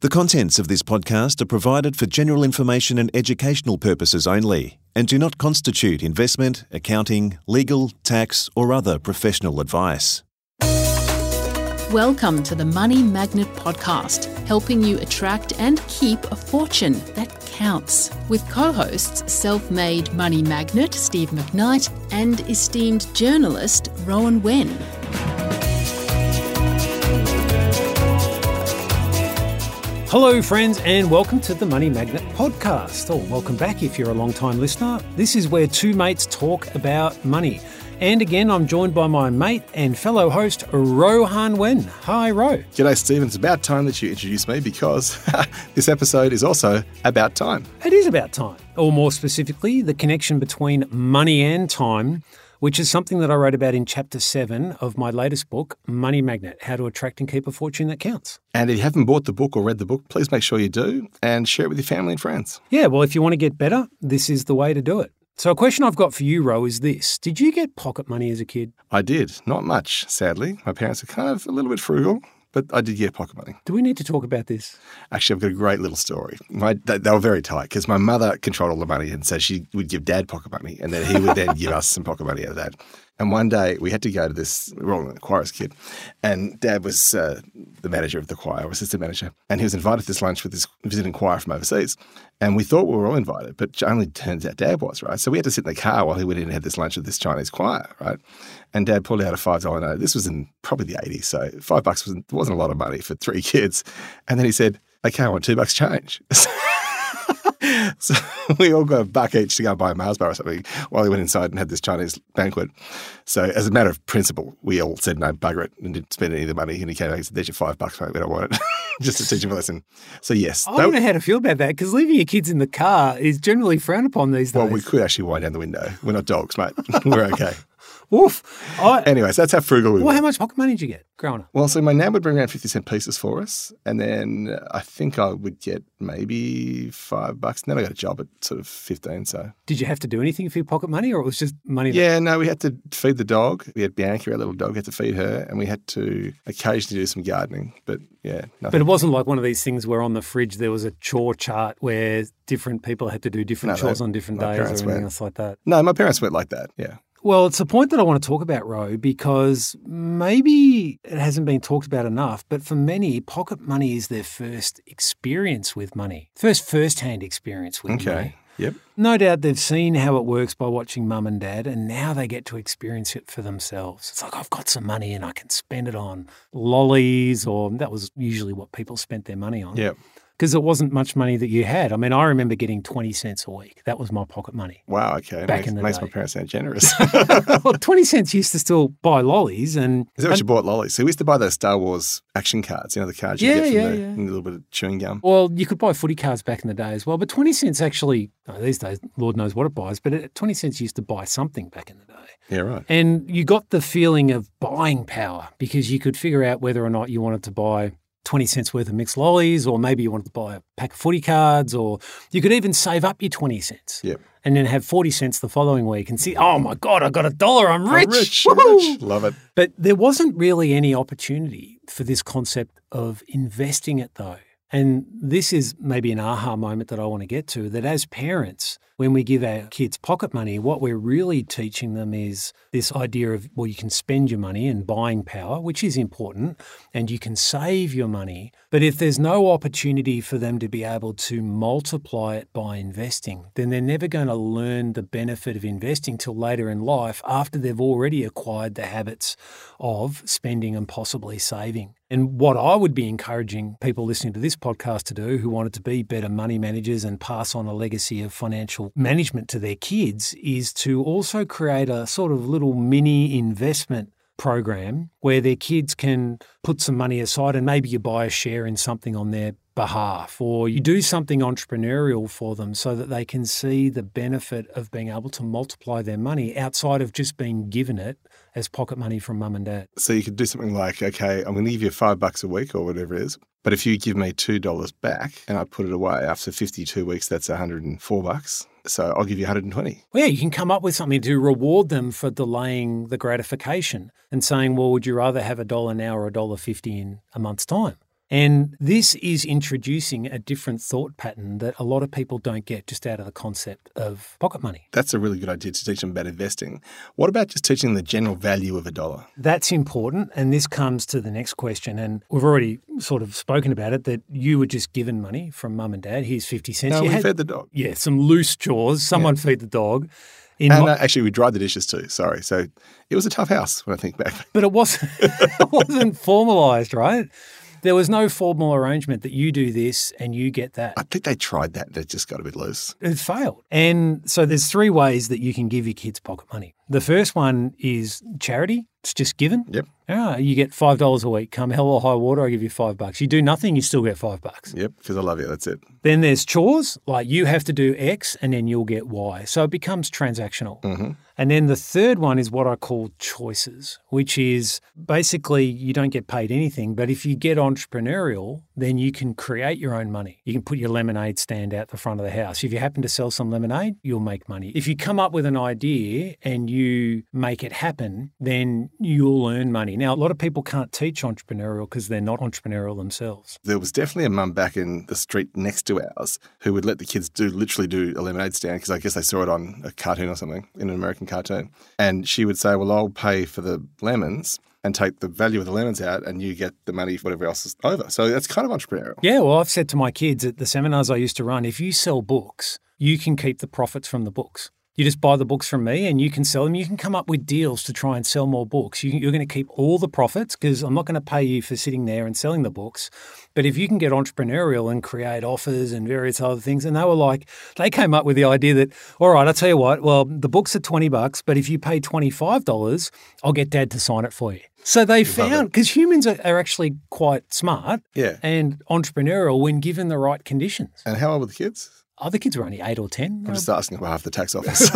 The contents of this podcast are provided for general information and educational purposes only and do not constitute investment, accounting, legal, tax, or other professional advice. Welcome to the Money Magnet podcast, helping you attract and keep a fortune that counts. With co-hosts self-made money magnet Steve McKnight and esteemed journalist Rowan Wynn. Hello friends and welcome to the Money Magnet podcast, or welcome back if you're a long-time listener. This is where two mates talk about money. And again, I'm joined by my mate and fellow host, Rohan Wen. Hi, Ro. G'day, Steve. It's about time that you introduced me because this episode is also about time. It is about time, or more specifically, the connection between money and time, which is something that I wrote about in Chapter 7 of my latest book, Money Magnet, How to Attract and Keep a Fortune That Counts. And if you haven't bought the book or read the book, please make sure you do and share it with your family and friends. Yeah, well, if you want to get better, this is the way to do it. So a question I've got for you, Ro, is this. Did you get pocket money as a kid? I did. Not much, sadly. My parents are kind of a little bit frugal. But I did get pocket money. Do we need to talk about this? Actually, I've got a great little story. They were very tight because my mother controlled all the money, and so she would give Dad pocket money, and then he would then give us some pocket money out of that. And one day we had to go to this, we were all in the choir's kid, and Dad was the manager of the choir, or assistant manager, and he was invited to this lunch with this visiting choir from overseas. And we thought we were all invited, but only turns out Dad was, right? So we had to sit in the car while he went in and had this lunch with this Chinese choir, right? And Dad pulled out a $5 note. This was in probably the 80s, so $5 wasn't a lot of money for three kids. And then he said, okay, I want $2 change. So we all got a buck each to go and buy a Mars bar or something while he went inside and had this Chinese banquet. So as a matter of principle, we all said, no, bugger it, and didn't spend any of the money. And he came back and said, there's your $5, mate, we don't want it. Just to teach him a lesson. So yes. I don't know how to feel about that because leaving your kids in the car is generally frowned upon these days. Well, we could actually wind down the window. We're not dogs, mate. We're okay. Woof. Anyways, that's how frugal we were. Well, how much pocket money did you get growing up? Well, so my nan would bring around 50-cent pieces for us, and then I think I would get maybe $5. And then I got a job at sort of 15, so. Did you have to do anything for your pocket money, or it was just money? Yeah, no, we had to feed the dog. We had Bianca, our little dog, had to feed her, and we had to occasionally do some gardening, but yeah, nothing. But it wasn't like one of these things where on the fridge there was a chore chart where different people had to do different chores on different days or anything else like that. No, my parents weren't like that, yeah. Well, it's a point that I want to talk about, Ro, because maybe it hasn't been talked about enough, but for many, pocket money is their first experience with money, first-hand experience with money. Okay, yep. No doubt they've seen how it works by watching Mum and Dad, and now they get to experience it for themselves. It's like, I've got some money and I can spend it on lollies, or that was usually what people spent their money on. Yep. Because it wasn't much money that you had. I mean, I remember getting 20 cents a week. That was my pocket money. Wow, okay. Back in the day. Makes my parents sound generous. Well, 20 cents used to still buy lollies. Is that what you bought, lollies? So we used to buy those Star Wars action cards, you know, the cards you get from a little bit of chewing gum. Well, you could buy footy cards back in the day as well. But 20 cents actually, these days, Lord knows what it buys, but 20 cents used to buy something back in the day. Yeah, right. And you got the feeling of buying power because you could figure out whether or not you wanted to buy 20 cents worth of mixed lollies, or maybe you wanted to buy a pack of footy cards, or you could even save up your 20 cents and then have 40 cents the following week and see, oh my God, I got $1, I'm rich. Love it. But there wasn't really any opportunity for this concept of investing it though. And this is maybe an aha moment that I want to get to, that as parents, when we give our kids pocket money, what we're really teaching them is this idea of, well, you can spend your money and buying power, which is important, and you can save your money. But if there's no opportunity for them to be able to multiply it by investing, then they're never going to learn the benefit of investing till later in life after they've already acquired the habits of spending and possibly saving. And what I would be encouraging people listening to this podcast to do who wanted to be better money managers and pass on a legacy of financial management to their kids is to also create a sort of little mini investment program where their kids can put some money aside, and maybe you buy a share in something on their behalf, or you do something entrepreneurial for them so that they can see the benefit of being able to multiply their money outside of just being given it as pocket money from Mum and Dad. So you could do something like, okay, I'm going to give you $5 a week or whatever it is, but if you give me $2 back and I put it away after 52 weeks, that's $104. So I'll give you 120. Well, yeah, you can come up with something to reward them for delaying the gratification and saying, well, would you rather have $1 now or $1.50 in a month's time? And this is introducing a different thought pattern that a lot of people don't get just out of the concept of pocket money. That's a really good idea to teach them about investing. What about just teaching the general value of a dollar? That's important. And this comes to the next question. And we've already sort of spoken about it, that you were just given money from mum and dad. Here's 50 cents. No, we fed the dog. Yeah, some loose jaws. Someone feed the dog. Actually, we dried the dishes too, sorry. So it was a tough house when I think back. But it wasn't formalised, right? There was no formal arrangement that you do this and you get that. I think they tried that and it just got a bit loose. It failed. And so there's three ways that you can give your kids pocket money. The first one is charity. It's just given. Yep. You get $5 a week. Come hell or high water, I give you $5. You do nothing, you still get $5. Yep, because I love you. That's it. Then there's chores. Like you have to do X and then you'll get Y. So it becomes transactional. Mm-hmm. And then the third one is what I call choices, which is basically you don't get paid anything. But if you get entrepreneurial, then you can create your own money. You can put your lemonade stand out the front of the house. If you happen to sell some lemonade, you'll make money. If you come up with an idea and you make it happen, then you'll earn money. Now, a lot of people can't teach entrepreneurial because they're not entrepreneurial themselves. There was definitely a mum back in the street next to ours who would let the kids literally do a lemonade stand because I guess they saw it on a cartoon or something, in an American cartoon. And she would say, well, I'll pay for the lemons and take the value of the lemons out and you get the money for whatever else is over. So that's kind of entrepreneurial. Yeah, well, I've said to my kids at the seminars I used to run, if you sell books, you can keep the profits from the books. You just buy the books from me and you can sell them. You can come up with deals to try and sell more books. You're going to keep all the profits because I'm not going to pay you for sitting there and selling the books. But if you can get entrepreneurial and create offers and various other things, and they came up with the idea that, all right, I'll tell you what, well, the books are $20, but if you pay $25, I'll get dad to sign it for you. So they found, because humans are actually quite smart and entrepreneurial when given the right conditions. And how old were the kids? Oh, the kids were only 8 or 10. I'm just asking about half the tax office.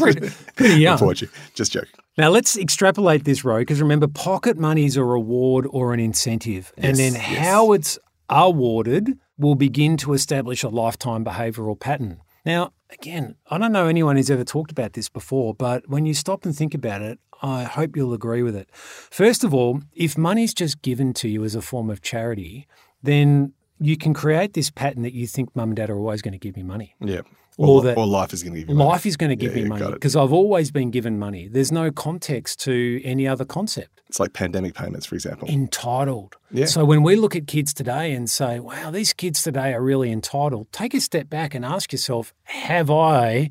pretty young. You. Just joking. Now, let's extrapolate this, Ro, because remember, pocket money is a reward or an incentive. Yes, and then how it's awarded will begin to establish a lifetime behavioural pattern. Now, again, I don't know anyone who's ever talked about this before, but when you stop and think about it, I hope you'll agree with it. First of all, if money's just given to you as a form of charity, then you can create this pattern that you think mum and dad are always going to give me money. Yeah. Or life is going to give you money. Life is going to give me money because I've always been given money. There's no context to any other concept. It's like pandemic payments, for example. Entitled. Yeah. So when we look at kids today and say, wow, these kids today are really entitled, take a step back and ask yourself, have I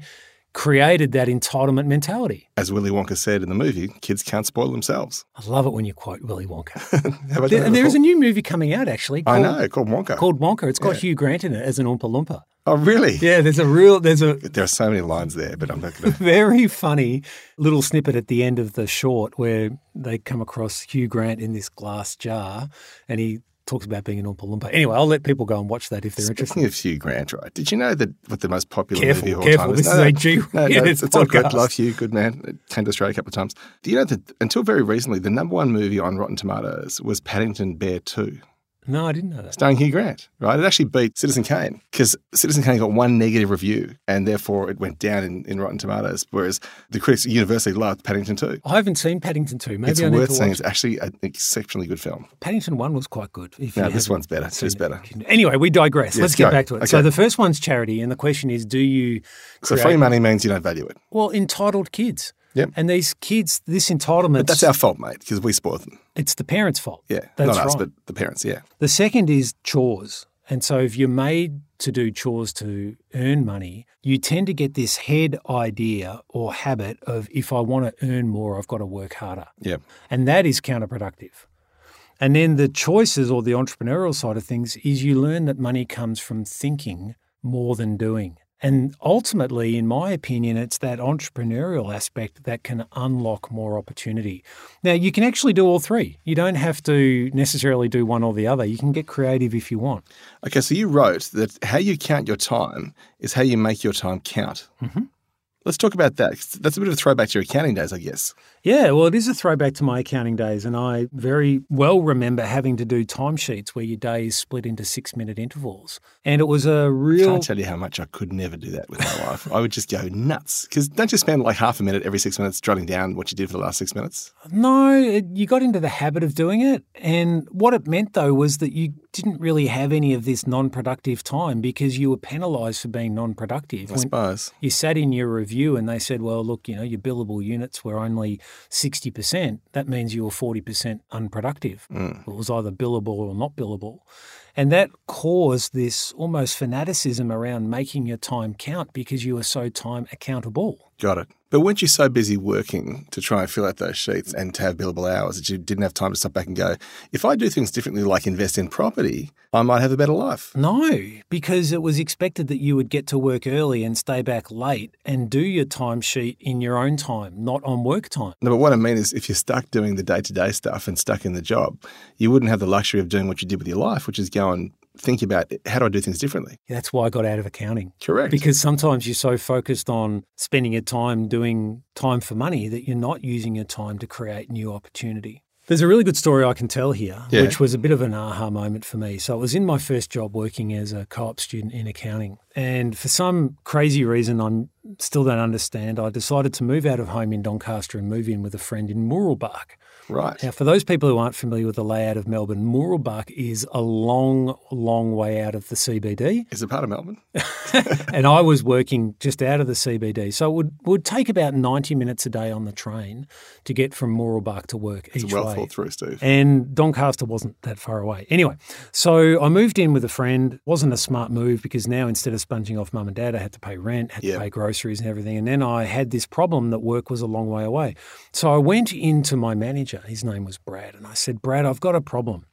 created that entitlement mentality? As Willy Wonka said in the movie, kids can't spoil themselves. I love it when you quote Willy Wonka. There's a new movie coming out, actually. Called Wonka. It's got Hugh Grant in it as an Oompa Loompa. Oh, really? Yeah, there are so many lines there, but I'm not going to. Very funny little snippet at the end of the short where they come across Hugh Grant in this glass jar and he talks about being an Oompa Loompa. Anyway, I'll let people go and watch that if they're interested. Speaking of Hugh Grant, right, did you know that what the most popular movie of all time is? It's all good. Love Hugh, good man. It came to Australia a couple of times. Do you know that until very recently, the number one movie on Rotten Tomatoes was Paddington 2? No, I didn't know that. Starring Hugh Grant, right? It actually beat Citizen Kane because Citizen Kane got one negative review and therefore it went down in Rotten Tomatoes, whereas the critics universally loved Paddington 2. I haven't seen Paddington 2. Maybe it's worth saying it's actually an exceptionally good film. Paddington 1 was quite good. No, this one's better. It's better. Anyway, we digress. Yes, let's get back to it. Okay. So the first one's charity and the question is, do you create... So free money means you don't value it. Well, entitled kids. Yep. And these kids, this entitlement... But that's our fault, mate, because we spoil them. It's the parents' fault. Yeah, that's not us, but the parents, yeah. The second is chores. And so if you're made to do chores to earn money, you tend to get this head idea or habit of, if I want to earn more, I've got to work harder. Yeah. And that is counterproductive. And then the choices or the entrepreneurial side of things is you learn that money comes from thinking more than doing. And ultimately, in my opinion, it's that entrepreneurial aspect that can unlock more opportunity. Now, you can actually do all three. You don't have to necessarily do one or the other. You can get creative if you want. Okay, so you wrote that how you count your time is how you make your time count. Mm-hmm. Let's talk about that. That's a bit of a throwback to your accounting days, I guess. Yeah, well, it is a throwback to my accounting days, and I very well remember having to do timesheets where your day is split into 6-minute intervals. And it was a real... I can't tell you how much I could never do that with my life. I would just go nuts. Because don't you spend like half a minute every 6 minutes jotting down what you did for the last 6 minutes? No, you got into the habit of doing it. And what it meant, though, was that you didn't really have any of this non-productive time because you were penalised for being non-productive. I suppose. You sat in your review and they said, well, look, you know, your billable units were only 60%. That means you were 40% unproductive. Mm. It was either billable or not billable. And that caused this almost fanaticism around making your time count because you were so time accountable. Got it. But weren't you so busy working to try and fill out those sheets and to have billable hours that you didn't have time to step back and go, if I do things differently, like invest in property, I might have a better life? No, because it was expected that you would get to work early and stay back late and do your timesheet in your own time, not on work time. No, but what I mean is if you're stuck doing the day-to-day stuff and stuck in the job, you wouldn't have the luxury of doing what you did with your life, which is going and think about, how do I do things differently? That's why I got out of accounting. Correct. Because sometimes you're so focused on spending your time doing time for money that you're not using your time to create new opportunity. There's a really good story I can tell here, yeah, which was a bit of an aha moment for me. So it was in my first job working as a co-op student in accounting. And for some crazy reason I still don't understand, I decided to move out of home in Doncaster and move in with a friend in Mooroolbark. Right. Now, for those people who aren't familiar with the layout of Melbourne, Mooroolbark is a long, long way out of the CBD. It's a part of Melbourne. And I was working just out of the CBD. So it would take about 90 minutes a day on the train to get from Mooroolbark to work each way. It's well thought through, Steve. And Doncaster wasn't that far away. Anyway, so I moved in with a friend. Wasn't a smart move because now instead of sponging off mum and dad, I had to pay rent, had to pay groceries and everything. And then I had this problem that work was a long way away. So I went into my manager. His name was Brad. And I said, Brad, I've got a problem.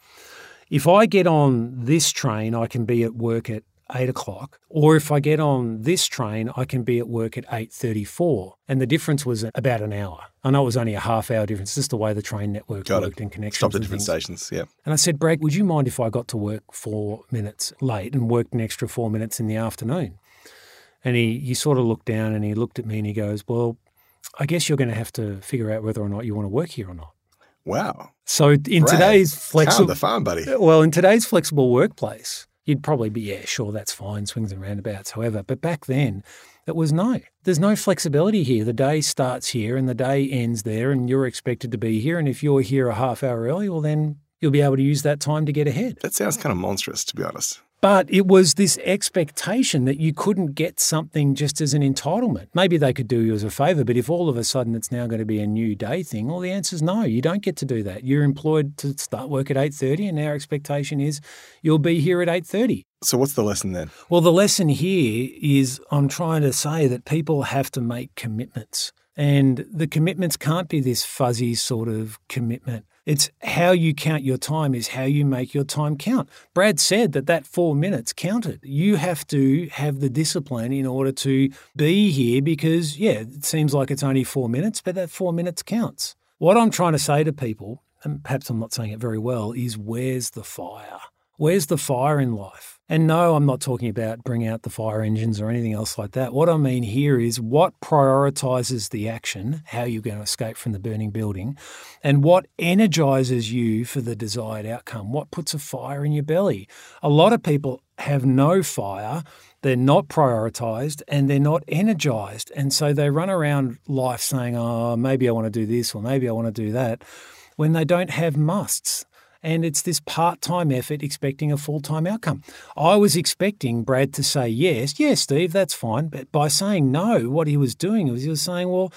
If I get on this train, I can be at work at 8 o'clock. Or if I get on this train, I can be at work at 8:34. And the difference was about an hour. I know it was only a half hour difference, just the way the train network worked and connections. Stopped at different stations, yeah. And I said, Brad, would you mind if I got to work 4 minutes late and worked an extra 4 minutes in the afternoon? And he sort of looked down and he looked at me and he goes, well, I guess you're going to have to figure out whether or not you want to work here or not. Wow. So in today's flexible, the farm, buddy. Well, in today's flexible workplace, you'd probably be, yeah, sure, that's fine, swings and roundabouts, however. But back then, it was no. There's no flexibility here. The day starts here and the day ends there and you're expected to be here. And if you're here a half hour early, well, then you'll be able to use that time to get ahead. That sounds kind of monstrous, to be honest. But it was this expectation that you couldn't get something just as an entitlement. Maybe they could do you as a favour, but if all of a sudden it's now going to be a new day thing, well, the answer is no, you don't get to do that. You're employed to start work at 8:30 and our expectation is you'll be here at 8:30. So what's the lesson then? Well, the lesson here is I'm trying to say that people have to make commitments and the commitments can't be this fuzzy sort of commitment. It's how you count your time is how you make your time count. Brad said that 4 minutes counted. You have to have the discipline in order to be here because, yeah, it seems like it's only 4 minutes, but that 4 minutes counts. What I'm trying to say to people, and perhaps I'm not saying it very well, is where's the fire? Where's the fire in life? And no, I'm not talking about bring out the fire engines or anything else like that. What I mean here is what prioritizes the action, how you're going to escape from the burning building, and what energizes you for the desired outcome, what puts a fire in your belly. A lot of people have no fire, they're not prioritized, and they're not energized. And so they run around life saying, oh, maybe I want to do this or maybe I want to do that, when they don't have musts. And it's this part-time effort expecting a full-time outcome. I was expecting Brad to say, yes, Steve, that's fine. But by saying no, what he was doing was he was saying, well,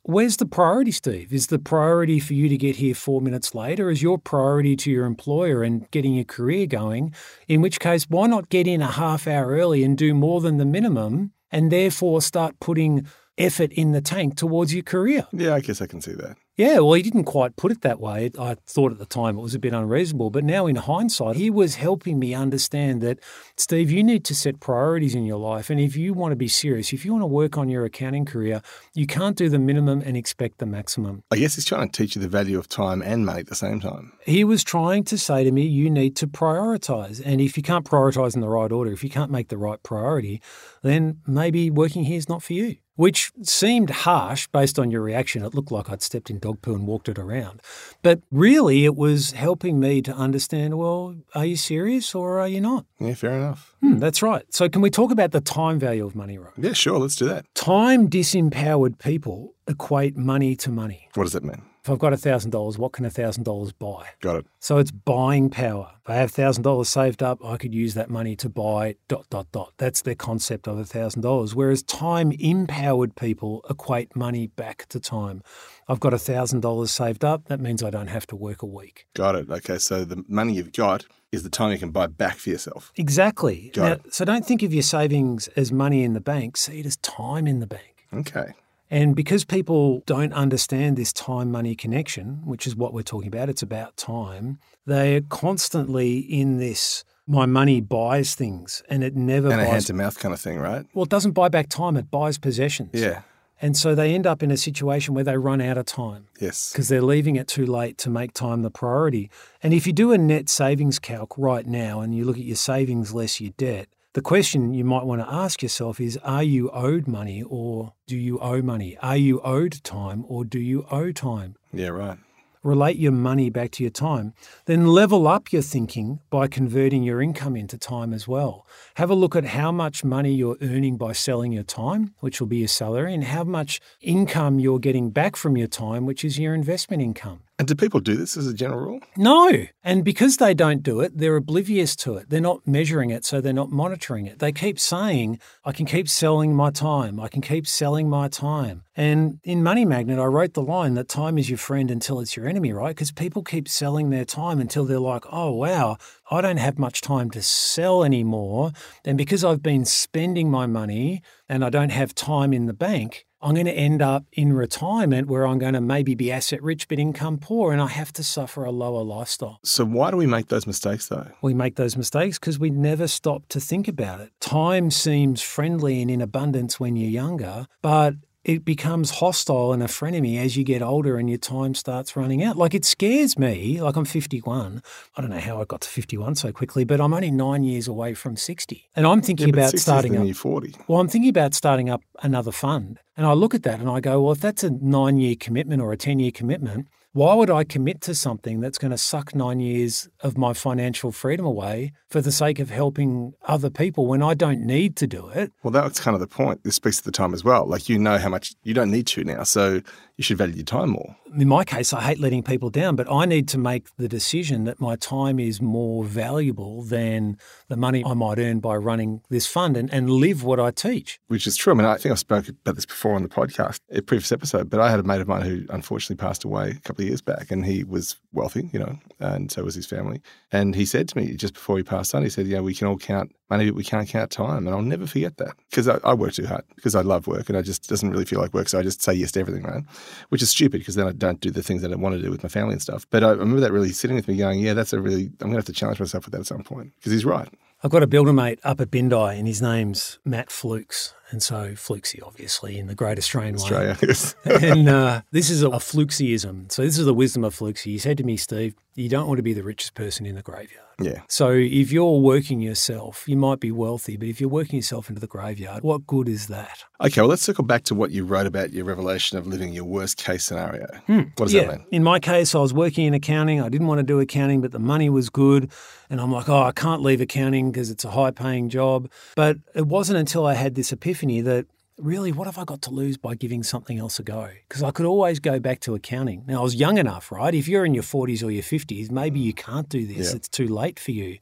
where's the priority, Steve? Is the priority for you to get here 4 minutes later? Is your priority to your employer and getting your career going? In which case, why not get in a half hour early and do more than the minimum and therefore start putting effort in the tank towards your career? Yeah, I guess I can see that. Yeah, well, he didn't quite put it that way. I thought at the time it was a bit unreasonable, but now in hindsight, he was helping me understand that, Steve, you need to set priorities in your life, and if you want to be serious, if you want to work on your accounting career, you can't do the minimum and expect the maximum. I guess he's trying to teach you the value of time and money at the same time. He was trying to say to me, you need to prioritise, and if you can't prioritise in the right order, if you can't make the right priority, then maybe working here is not for you. which seemed harsh based on your reaction. It looked like I'd stepped in dog poo and walked it around. But really, it was helping me to understand, well, are you serious or are you not? Yeah, fair enough. That's right. So can we talk about the time value of money, Rob? Yeah, sure. Let's do that. Time disempowered people equate money to money. What does that mean? If I've got $1,000, what can $1,000 buy? Got it. So it's buying power. If I have $1,000 saved up, I could use that money to buy ... That's their concept of $1,000. Whereas time-empowered people equate money back to time. I've got $1,000 saved up. That means I don't have to work a week. Got it. Okay, so the money you've got is the time you can buy back for yourself. Exactly. Now, so don't think of your savings as money in the bank. See it as time in the bank. Okay. And because people don't understand this time-money connection, which is what we're talking about, it's about time, they are constantly in this, my money buys things, and it never buys. And a hand-to-mouth kind of thing, right? Well, it doesn't buy back time, it buys possessions. Yeah. And so they end up in a situation where they run out of time. Yes. Because they're leaving it too late to make time the priority. And if you do a net savings calc right now and you look at your savings less your debt, the question you might want to ask yourself is, are you owed money or do you owe money? Are you owed time or do you owe time? Yeah, right. Relate your money back to your time. Then level up your thinking by converting your income into time as well. Have a look at how much money you're earning by selling your time, which will be your salary, and how much income you're getting back from your time, which is your investment income. And do people do this as a general rule? No. And because they don't do it, they're oblivious to it. They're not measuring it, so they're not monitoring it. They keep saying, I can keep selling my time. I can keep selling my time. And in Money Magnet, I wrote the line that time is your friend until it's your enemy, right? Because people keep selling their time until they're like, oh, wow, I don't have much time to sell anymore. And because I've been spending my money and I don't have time in the bank, I'm going to end up in retirement where I'm going to maybe be asset rich but income poor, and I have to suffer a lower lifestyle. So why do we make those mistakes though? We make those mistakes because we never stop to think about it. Time seems friendly and in abundance when you're younger, but it becomes hostile and a frenemy as you get older and your time starts running out. Like it scares me, like I'm 51. I don't know how I got to 51 so quickly, but I'm only 9 years away from 60. And I'm thinking about starting up. 40. Well, I'm thinking about starting up another fund. And I look at that and I go, well, if that's a 9-year commitment or a 10-year commitment, why would I commit to something that's going to suck 9 years of my financial freedom away for the sake of helping other people when I don't need to do it? Well, that's kind of the point. This speaks to the time as well. Like, you know how much you don't need to now, so you should value your time more. In my case, I hate letting people down, but I need to make the decision that my time is more valuable than the money I might earn by running this fund and live what I teach. Which is true. I mean, I think I spoke about this before on the podcast, a previous episode, but I had a mate of mine who unfortunately passed away a couple years back, and he was wealthy, you know, and so was his family. And he said to me just before he passed on, he said, you know, we can all count money, but we can't count time. And I'll never forget that because I work too hard because I love work and I just doesn't really feel like work. So I just say yes to everything, right? Which is stupid because then I don't do the things that I want to do with my family and stuff. But I remember that really sitting with me going, yeah, I'm going to have to challenge myself with that at some point because he's right. I've got a builder mate up at Bindai and his name's Matt Flukes. And so Flukesy, obviously, in the great Australian way. Yes. And this is a Flukesy-ism. So this is the wisdom of Flukesy. He said to me, Steve, you don't want to be the richest person in the graveyard. Yeah. So if you're working yourself, you might be wealthy, but if you're working yourself into the graveyard, what good is that? Okay, well, let's circle back to what you wrote about your revelation of living your worst-case scenario. What does that mean? In my case, I was working in accounting. I didn't want to do accounting, but the money was good. And I'm like, oh, I can't leave accounting because it's a high-paying job. But it wasn't until I had this epiphany that really, what have I got to lose by giving something else a go? Because I could always go back to accounting. Now, I was young enough, right? If you're in your 40s or your 50s, maybe you can't do this. Yeah. It's too late for you.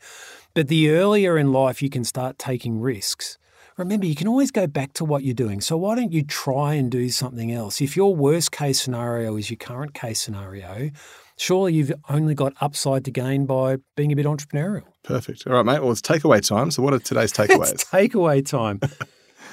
But the earlier in life you can start taking risks, remember, you can always go back to what you're doing. So why don't you try and do something else? If your worst case scenario is your current case scenario, surely you've only got upside to gain by being a bit entrepreneurial. Perfect. All right, mate. Well, it's takeaway time. So what are today's takeaways? It's takeaway time.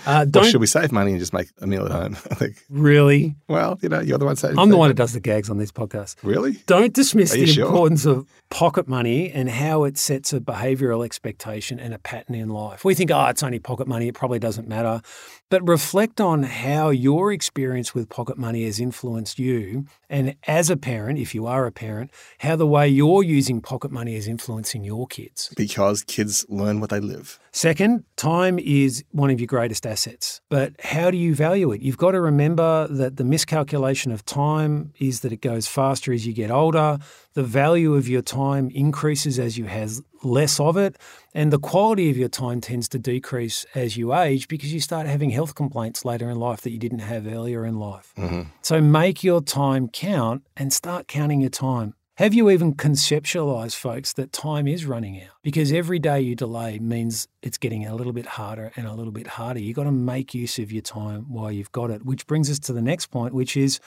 Or should we save money and just make a meal at home? I think. Really? Well, you know, you're the one saying. I'm the one who does the gags on this podcast. Really? Don't dismiss the importance of pocket money and how it sets a behavioural expectation and a pattern in life. We think, oh, it's only pocket money. It probably doesn't matter. But reflect on how your experience with pocket money has influenced you. And as a parent, if you are a parent, how the way you're using pocket money is influencing your kids. Because kids learn what they live. Second, time is one of your greatest assets. assets. But how do you value it? You've got to remember that the miscalculation of time is that it goes faster as you get older. The value of your time increases as you have less of it. And the quality of your time tends to decrease as you age because you start having health complaints later in life that you didn't have earlier in life. Mm-hmm. So make your time count and start counting your time. Have you even conceptualized, folks, that time is running out? Because every day you delay means it's getting a little bit harder and a little bit harder. You've got to make use of your time while you've got it, which brings us to the next point, which is,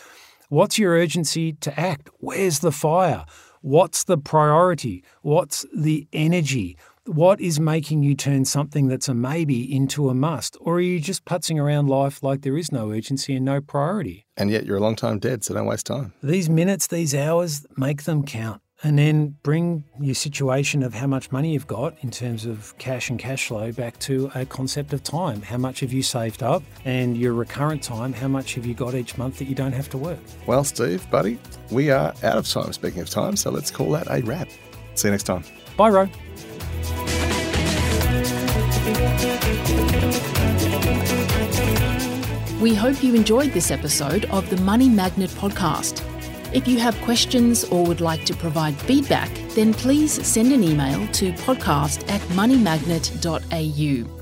what's your urgency to act? Where's the fire? What's the priority? What's the energy? What is making you turn something that's a maybe into a must? Or are you just putzing around life like there is no urgency and no priority? And yet you're a long time dead, so don't waste time. These minutes, these hours, make them count. And then bring your situation of how much money you've got in terms of cash and cash flow back to a concept of time. How much have you saved up? And your recurrent time, how much have you got each month that you don't have to work? Well, Steve, buddy, we are out of time, speaking of time, so let's call that a wrap. See you next time. Bye, Ro. We hope you enjoyed this episode of the Money Magnet podcast. If you have questions or would like to provide feedback, then please send an email to podcast@moneymagnet.au.